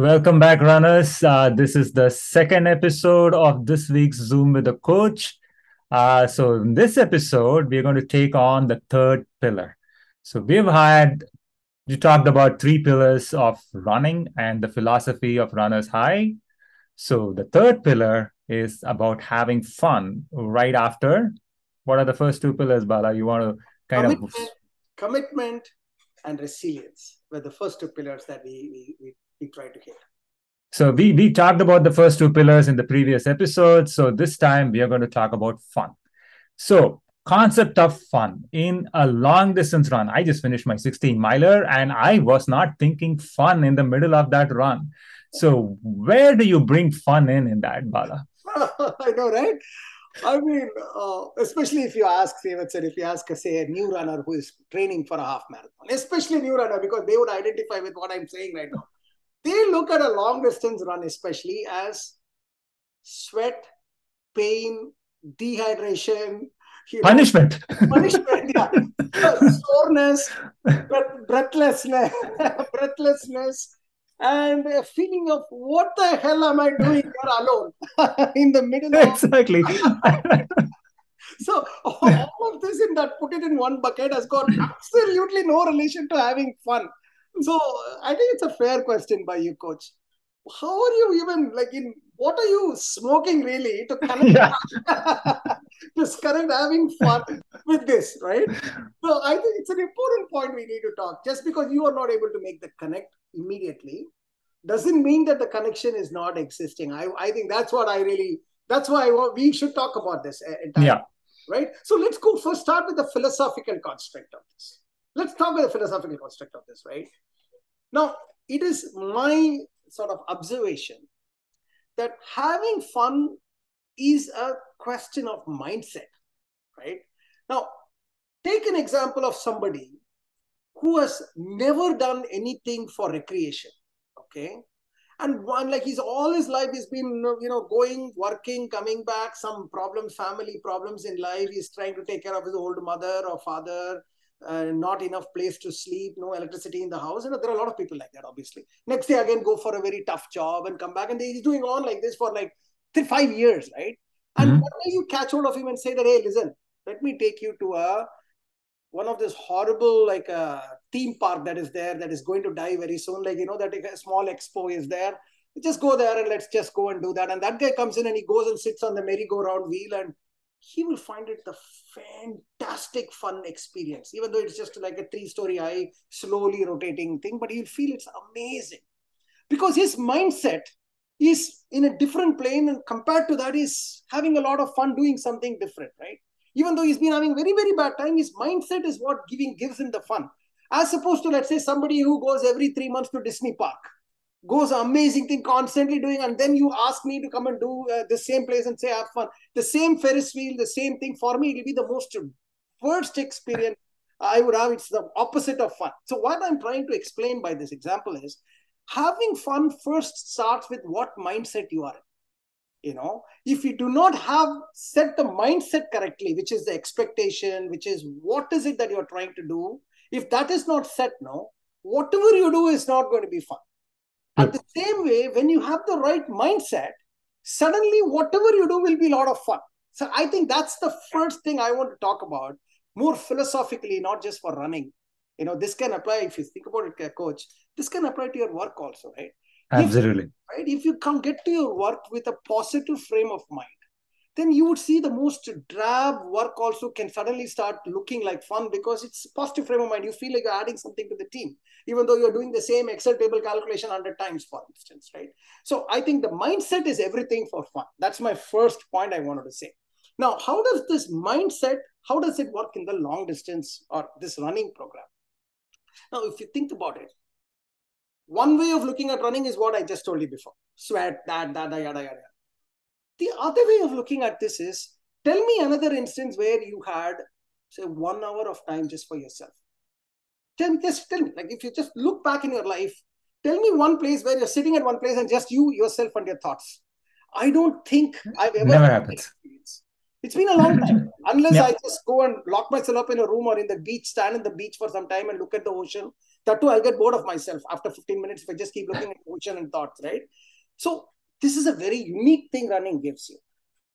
Welcome back, runners. This is the second episode of this week's Zoom with the Coach. So in this episode, we're going to take on the third pillar. So you talked about three pillars of running and the philosophy of Runner's High. So the third pillar is about having fun right after. What are the first two pillars, Bala? You want to Commitment and resilience were the first two pillars that we try to hit. So we talked about the first two pillars in the previous episode. So this time we are going to talk about fun. So concept of fun in a long distance run. I just finished my 16 miler and I was not thinking fun in the middle of that run. So where do you bring fun in that, Bala? I know, right? I mean, especially if you ask, say a new runner who is training for a half marathon, especially new runner, because they would identify with what I'm saying right now. They look at a long distance run, especially as sweat, pain, dehydration, punishment, yeah, soreness, breathlessness, and a feeling of what the hell am I doing here alone in the middle of... Exactly. So all of this put it in one bucket has got absolutely no relation to having fun. So I think it's a fair question by you, Coach. How are you even what are you smoking really to connect having fun with this, right? So I think it's an important point we need to talk. Just because you are not able to make the connect immediately doesn't mean that the connection is not existing. I think that's what we should talk about this entirely, right? So let's start with the philosophical construct of this. Right? Now, it is my sort of observation that having fun is a question of mindset, right? Now, take an example of somebody who has never done anything for recreation, okay? And he's all his life, he's been, going, working, coming back, some problems, family problems in life. He's trying to take care of his old mother or father, not enough place to sleep, no electricity in the house. There are a lot of people like that, obviously. Next day, again, go for a very tough job and come back. And he's doing on like this for 5 years, right? And one day you catch hold of him and say that, hey, listen, let me take you to one of this horrible theme park that is there that is going to die very soon. That a small expo is there. Just go there and let's just go and do that. And that guy comes in and he goes and sits on the merry-go-round wheel and he will find it the fantastic fun experience. Even though it's just like a 3-story high, slowly rotating thing, but he'll feel it's amazing. Because his mindset is in a different plane and compared to that is having a lot of fun doing something different, right? Even though he's been having very, very bad time, his mindset is what gives him the fun. As opposed to, let's say, somebody who goes every 3 months to Disney Park, goes amazing thing, constantly doing, and then you ask me to come and do the same place and say, have fun. The same Ferris wheel, the same thing. For me, it'll be the worst experience I would have. It's the opposite of fun. So what I'm trying to explain by this example is, having fun first starts with what mindset you are in. If you do not have set the mindset correctly, which is the expectation, which is what is it that you're trying to do, if that is not set now, whatever you do is not going to be fun. At the same way, when you have the right mindset, suddenly whatever you do will be a lot of fun. So I think that's the first thing I want to talk about more philosophically, not just for running. This can apply, if you think about it, Coach, this can apply to your work also, right? Absolutely. If you come get to your work with a positive frame of mind, then you would see the most drab work also can suddenly start looking like fun because it's a positive frame of mind. You feel like you're adding something to the team, even though you're doing the same Excel table calculation 100 times, for instance, right? So I think the mindset is everything for fun. That's my first point I wanted to say. Now, how does this mindset, how does it work in the long distance or this running program? Now, if you think about it, one way of looking at running is what I just told you before. Sweat, yada, yada. The other way of looking at this is, tell me another instance where you had, say, 1 hour of time just for yourself. Tell me, if you just look back in your life, tell me one place where you're sitting at one place and just you, yourself and your thoughts. I don't think I've ever had that experience. It's been a long time. Unless I just go and lock myself up in a room or in the beach, stand in the beach for some time and look at the ocean That too, I'll get bored of myself after 15 minutes if I just keep looking at motion and thoughts, right? So this is a very unique thing running gives you.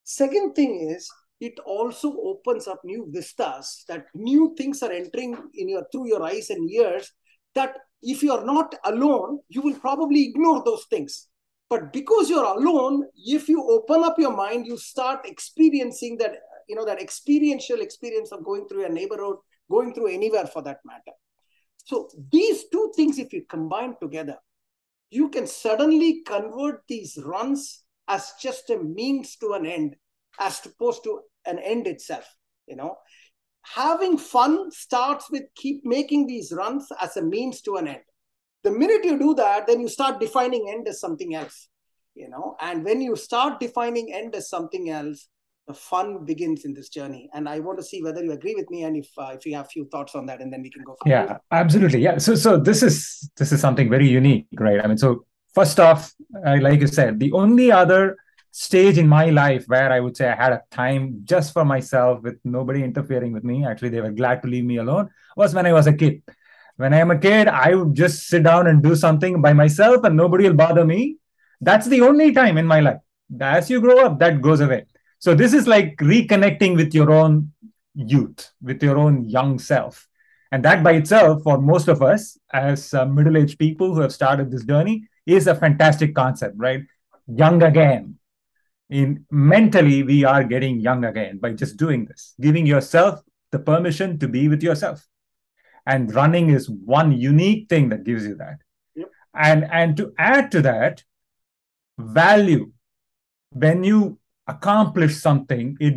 Second thing is, it also opens up new vistas, that new things are entering in your through your eyes and ears, that if you are not alone, you will probably ignore those things. But because you're alone, if you open up your mind, you start experiencing that, you know, that experiential experience of going through your neighborhood, going through anywhere for that matter. So these two things, if you combine together, you can suddenly convert these runs as just a means to an end, as opposed to an end itself, you know. Having fun starts with keep making these runs as a means to an end. The minute you do that, then you start defining end as something else, you know. And when you start defining end as something else, the fun begins in this journey. And I want to see whether you agree with me, and if you have a few thoughts on that, and then we can go forward. Yeah, absolutely. Yeah. So this is something very unique, right? I mean, so first off, like you said, the only other stage in my life where I would say I had a time just for myself with nobody interfering with me, actually they were glad to leave me alone, was when I was a kid. When I am a kid, I would just sit down and do something by myself and nobody will bother me. That's the only time in my life. As you grow up, that goes away. So this is like reconnecting with your own youth, with your own young self. And that by itself, for most of us as middle-aged people who have started this journey, is a fantastic concept, right? Young again. Mentally, we are getting young again by just doing this, giving yourself the permission to be with yourself. And running is one unique thing that gives you that. Yep. And to add to that, value. When you accomplish something, you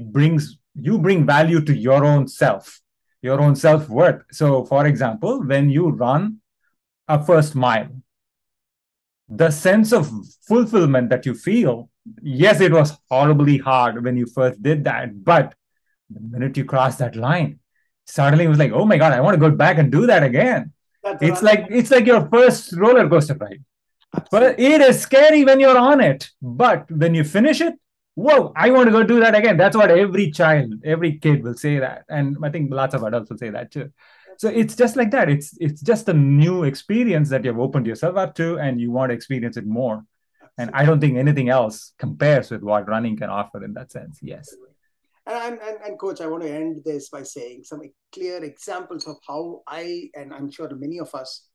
bring value to your own self, your own self-worth. So for example, when you run a first mile, the sense of fulfillment that you feel, yes, it was horribly hard when you first did that, but the minute you cross that line, suddenly it was like, oh my God, I want to go back and do that again. It's like your first roller coaster ride. But it is scary when you're on it, but when you finish it, whoa, I want to go do that again. That's what every kid will say that. And I think lots of adults will say that too. So it's just like that. It's just a new experience that you've opened yourself up to and you want to experience it more. And I don't think anything else compares with what running can offer in that sense. Yes. And Coach, I want to end this by saying some clear examples of how I, and I'm sure many of us,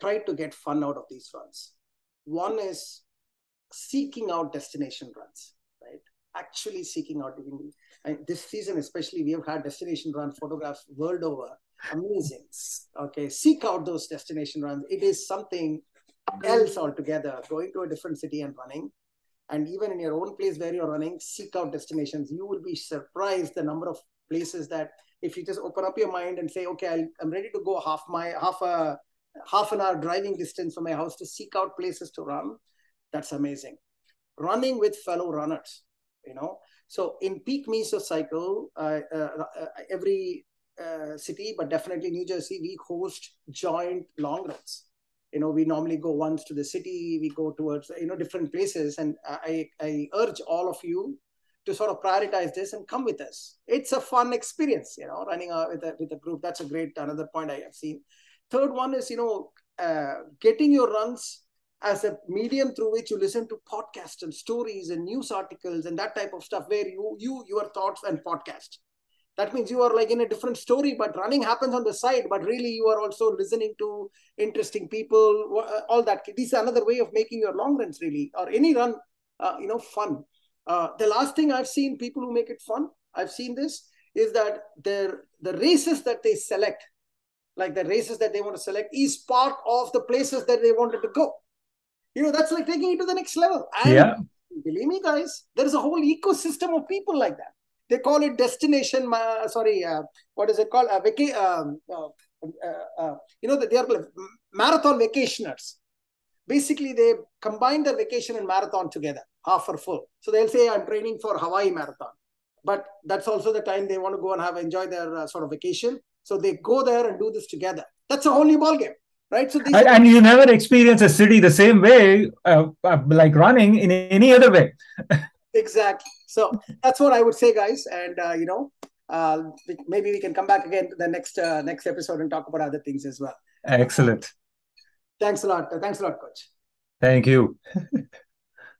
try to get fun out of these runs. One is seeking out destination runs, right? Actually seeking out. And this season especially, we have had destination run photographs world over. Amazing. Okay. Seek out those destination runs. It is something else altogether, going to a different city and running. And even in your own place where you're running, seek out destinations. You will be surprised the number of places that if you just open up your mind and say, okay, I'm ready to go half an hour driving distance from my house to seek out places to run. That's amazing. Running with fellow runners, you know. So in peak mesocycle, every city, but definitely New Jersey, we host joint long runs. You know, we normally go once to the city, we go towards, you know, different places. And I urge all of you to sort of prioritize this and come with us. It's a fun experience, you know, running with a group. That's a great, another point I have seen. Third one is, you know, getting your runs as a medium through which you listen to podcasts and stories and news articles and that type of stuff where your thoughts and podcast. That means you are like in a different story, but running happens on the side, but really you are also listening to interesting people, all that. This is another way of making your long runs really, or any run, you know, fun. The last thing I've seen people who make it fun, I've seen this, is that the races that they select, like the races that they want to select is part of the places that they wanted to go. You know, that's like taking it to the next level. And yeah. Believe me guys, there's a whole ecosystem of people like that. They call it destination, what is it called? You know, they are marathon vacationers. Basically, they combine their vacation and marathon together, half or full. So they'll say, I'm training for Hawaii Marathon. But that's also the time they want to go and enjoy their sort of vacation. So they go there and do this together. That's a whole new ballgame. Right. So and you never experience a city the same way, like running in any other way. Exactly. So that's what I would say, guys. And, you know, maybe we can come back again to the next episode and talk about other things as well. Excellent. Thanks a lot. Thanks a lot, Coach. Thank you.